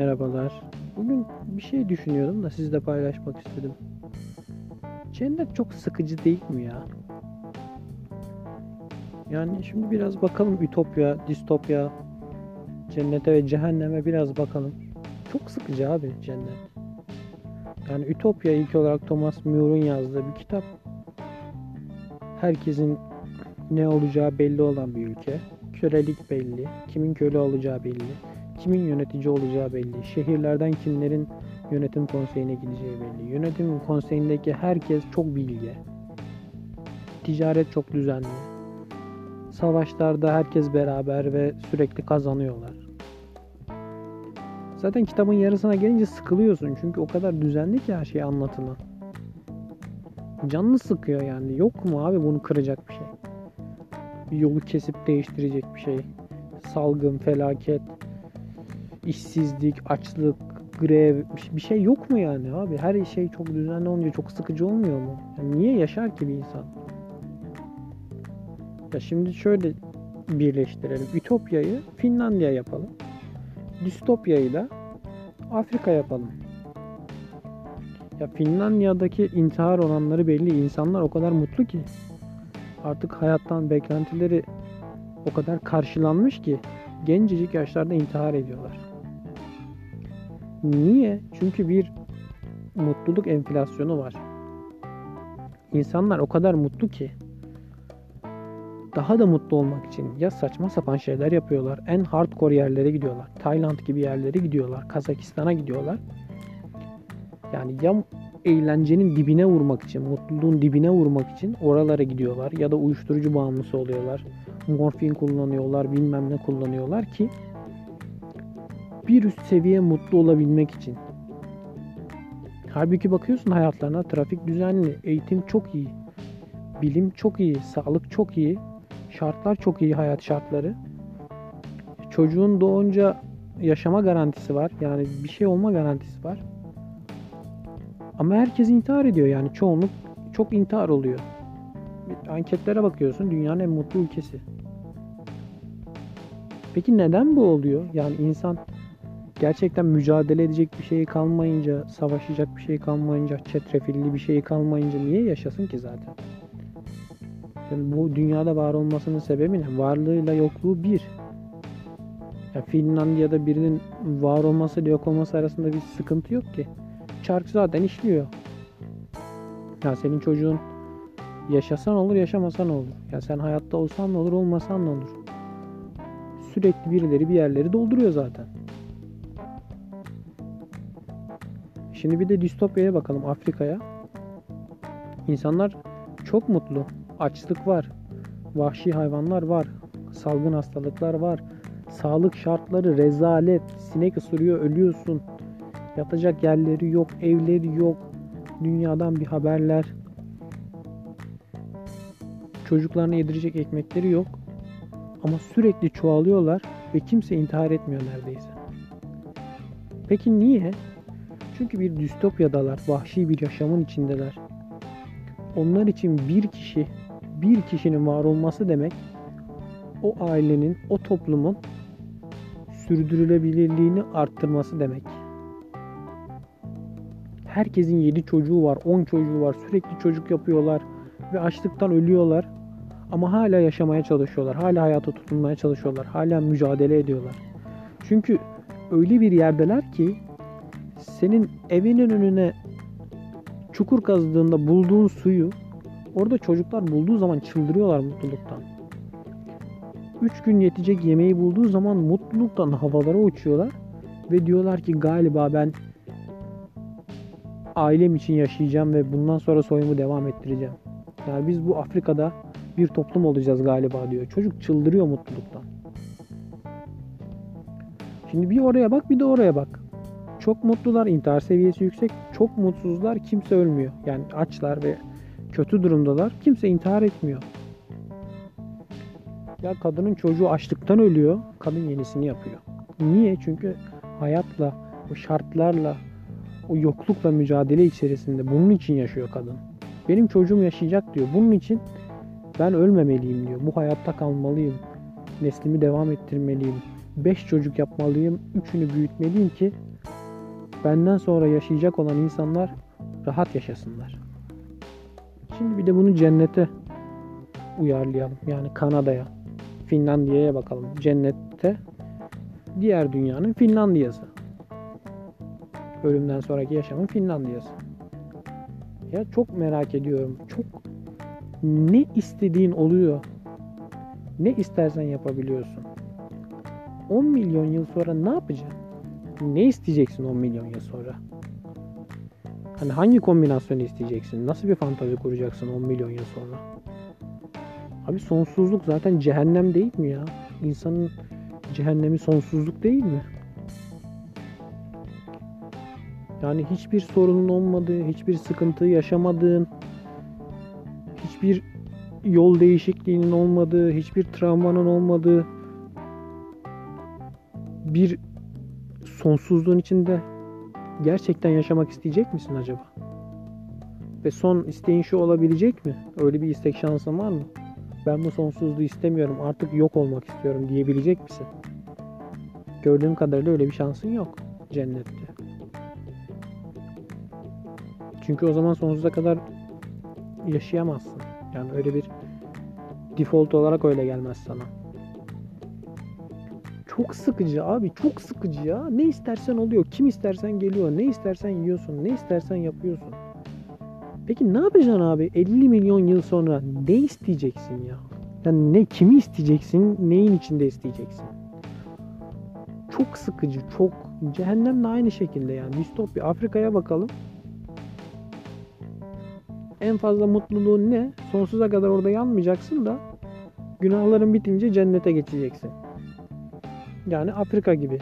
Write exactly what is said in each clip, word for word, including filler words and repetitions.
Merhabalar. Bugün bir şey düşünüyordum da sizle paylaşmak istedim. Cennet çok sıkıcı değil mi ya? Yani şimdi biraz bakalım ütopya, distopya, cennete ve cehenneme biraz bakalım. Çok sıkıcı abi cennet. Yani ütopya ilk olarak Thomas More'un yazdığı bir kitap. Herkesin ne olacağı belli olan bir ülke. Kölelik belli, kimin köle olacağı belli. Kimin yönetici olacağı belli. Şehirlerden kimlerin yönetim konseyine gideceği belli. Yönetim konseyindeki herkes çok bilge. Ticaret çok düzenli. Savaşlarda herkes beraber ve sürekli kazanıyorlar. Zaten kitabın yarısına gelince sıkılıyorsun. Çünkü o kadar düzenli ki her şey anlatılan. Canını sıkıyor yani. Yok mu abi bunu kıracak bir şey? Bir yolu kesip değiştirecek bir şey. Salgın, felaket, İşsizlik, açlık, grev, bir şey yok mu yani abi? Her şey çok düzenli olunca çok sıkıcı olmuyor mu? Yani niye yaşar ki bir insan? Ya şimdi şöyle birleştirelim. Ütopya'yı Finlandiya yapalım. Distopya'yı da Afrika yapalım. Ya Finlandiya'daki intihar oranları belli. İnsanlar o kadar mutlu ki. Artık hayattan beklentileri o kadar karşılanmış ki. Gencecik yaşlarda intihar ediyorlar. Niye? Çünkü bir mutluluk enflasyonu var. İnsanlar o kadar mutlu ki daha da mutlu olmak için ya saçma sapan şeyler yapıyorlar. En hardcore yerlere gidiyorlar. Tayland gibi yerlere gidiyorlar. Kazakistan'a gidiyorlar. Yani ya eğlencenin dibine vurmak için, mutluluğun dibine vurmak için oralara gidiyorlar ya da uyuşturucu bağımlısı oluyorlar. Morfin kullanıyorlar, bilmem ne kullanıyorlar ki bir üst seviye mutlu olabilmek için. Halbuki bakıyorsun hayatlarına, trafik düzenli, eğitim çok iyi, bilim çok iyi, sağlık çok iyi, şartlar çok iyi, hayat şartları. Çocuğun doğunca yaşama garantisi var, yani bir şey olma garantisi var. Ama herkes intihar ediyor, yani çoğunluk çok intihar oluyor. Anketlere bakıyorsun, dünyanın en mutlu ülkesi. Peki neden bu oluyor? Yani insan gerçekten mücadele edecek bir şey kalmayınca, savaşacak bir şey kalmayınca, çetrefilli bir şey kalmayınca niye yaşasın ki zaten? Yani bu dünyada var olmasının sebebi ne? Varlığıyla yokluğu bir. Yani Finlandiya'da birinin var olması ile yok olması arasında bir sıkıntı yok ki. Çark zaten işliyor. Ya senin çocuğun yaşasan olur, yaşamasan olur. Ya sen hayatta olsan ne olur, olmasan ne olur. Sürekli birileri bir yerleri dolduruyor zaten. Şimdi bir de distopya'ya bakalım, Afrika'ya. İnsanlar çok mutlu. Açlık var. Vahşi hayvanlar var. Salgın hastalıklar var. Sağlık şartları rezalet. Sinek ısırıyor, ölüyorsun. Yatacak yerleri yok, evleri yok. Dünyadan bir haberler. Çocuklarına yedirecek ekmekleri yok. Ama sürekli çoğalıyorlar ve kimse intihar etmiyor neredeyse. Peki niye? Çünkü bir distopyadalar, vahşi bir yaşamın içindeler. Onlar için bir kişi, bir kişinin var olması demek o ailenin, o toplumun sürdürülebilirliğini arttırması demek. Herkesin yedi çocuğu var, on çocuğu var, sürekli çocuk yapıyorlar ve açlıktan ölüyorlar. Ama hala yaşamaya çalışıyorlar. Hala hayata tutunmaya çalışıyorlar. Hala mücadele ediyorlar. Çünkü öyle bir yerdeler ki senin evinin önüne çukur kazdığında bulduğun suyu orada çocuklar bulduğu zaman çıldırıyorlar mutluluktan. Üç gün yetecek yemeği bulduğu zaman mutluluktan havalara uçuyorlar ve diyorlar ki galiba ben ailem için yaşayacağım ve bundan sonra soyumu devam ettireceğim. Yani biz bu Afrika'da bir toplum olacağız galiba diyor. Çocuk çıldırıyor mutluluktan. Şimdi bir oraya bak, bir de oraya bak. Çok mutlular, intihar seviyesi yüksek. Çok mutsuzlar, kimse ölmüyor. Yani açlar ve kötü durumdalar. Kimse intihar etmiyor. Ya kadının çocuğu açlıktan ölüyor. Kadın yenisini yapıyor. Niye? Çünkü hayatla, o şartlarla, o yoklukla mücadele içerisinde bunun için yaşıyor kadın. Benim çocuğum yaşayacak diyor. Bunun için ben ölmemeliyim diyor. Bu hayatta kalmalıyım. Neslimi devam ettirmeliyim. beş çocuk yapmalıyım. üçünü büyütmeliyim ki benden sonra yaşayacak olan insanlar rahat yaşasınlar. Şimdi bir de bunu cennete uyarlayalım. Yani Kanada'ya, Finlandiya'ya bakalım. Cennette diğer dünyanın Finlandiya'sı. Ölümden sonraki yaşamın Finlandiya'sı. Ya çok merak ediyorum. Çok ne istediğin oluyor. Ne istersen yapabiliyorsun. on milyon yıl sonra ne yapacaksın? Ne isteyeceksin on milyon yıl sonra? Hani hangi kombinasyonu isteyeceksin? Nasıl bir fantazi kuracaksın on milyon yıl sonra? Abi sonsuzluk zaten cehennem değil mi ya? İnsanın cehennemi sonsuzluk değil mi? Yani hiçbir sorunun olmadığı, hiçbir sıkıntı yaşamadığın, hiçbir yol değişikliğinin olmadığı, hiçbir travmanın olmadığı bir sonsuzluğun içinde gerçekten yaşamak isteyecek misin acaba? Ve son isteğin şu olabilecek mi? Öyle bir istek şansın var mı? Ben bu sonsuzluğu istemiyorum, artık yok olmak istiyorum diyebilecek misin? Gördüğüm kadarıyla öyle bir şansın yok cennette. Çünkü o zaman sonsuza kadar yaşayamazsın. Yani öyle bir default olarak öyle gelmez sana. Çok sıkıcı abi, çok sıkıcı ya. Ne istersen oluyor, kim istersen geliyor, ne istersen yiyorsun, ne istersen yapıyorsun. Peki ne yapacaksın abi? elli milyon yıl sonra ne isteyeceksin ya? Yani ne, kimi isteyeceksin, neyin içinde isteyeceksin? Çok sıkıcı, çok. Cehennem de aynı şekilde yani. Distopya. Afrika'ya bakalım. En fazla mutluluğun ne? Sonsuza kadar orada yanmayacaksın da günahların bitince cennete geçeceksin. Yani Afrika gibi.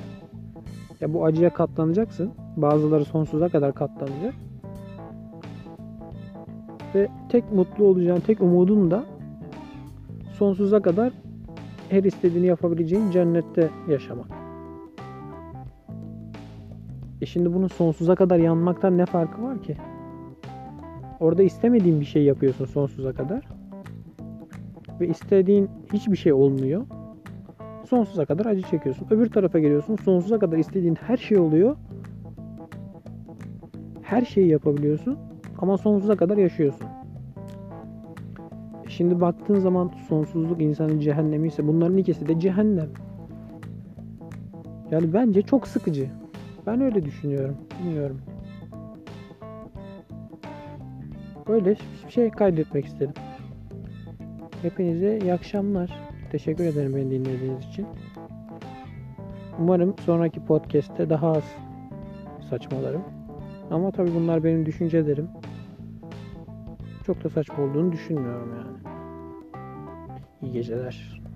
Ya bu acıya katlanacaksın. Bazıları sonsuza kadar katlanacak. Ve tek mutlu olacağın, tek umudun da sonsuza kadar her istediğini yapabileceğin cennette yaşamak. E şimdi bunun sonsuza kadar yanmaktan ne farkı var ki? Orada istemediğin bir şey yapıyorsun sonsuza kadar. Ve istediğin hiçbir şey olmuyor. Sonsuza kadar acı çekiyorsun. Öbür tarafa geliyorsun. Sonsuza kadar istediğin her şey oluyor. Her şeyi yapabiliyorsun. Ama sonsuza kadar yaşıyorsun. Şimdi baktığın zaman sonsuzluk insanın cehennemi ise bunların ikisi de cehennem. Yani bence çok sıkıcı. Ben öyle düşünüyorum. Bilmiyorum. Böyle bir şey kaydetmek istedim. Hepinize iyi akşamlar. Teşekkür ederim beni dinlediğiniz için. Umarım sonraki podcast'te daha az saçmalarım. Ama tabii bunlar benim düşüncelerim. Çok da saçma olduğunu düşünmüyorum yani. İyi geceler.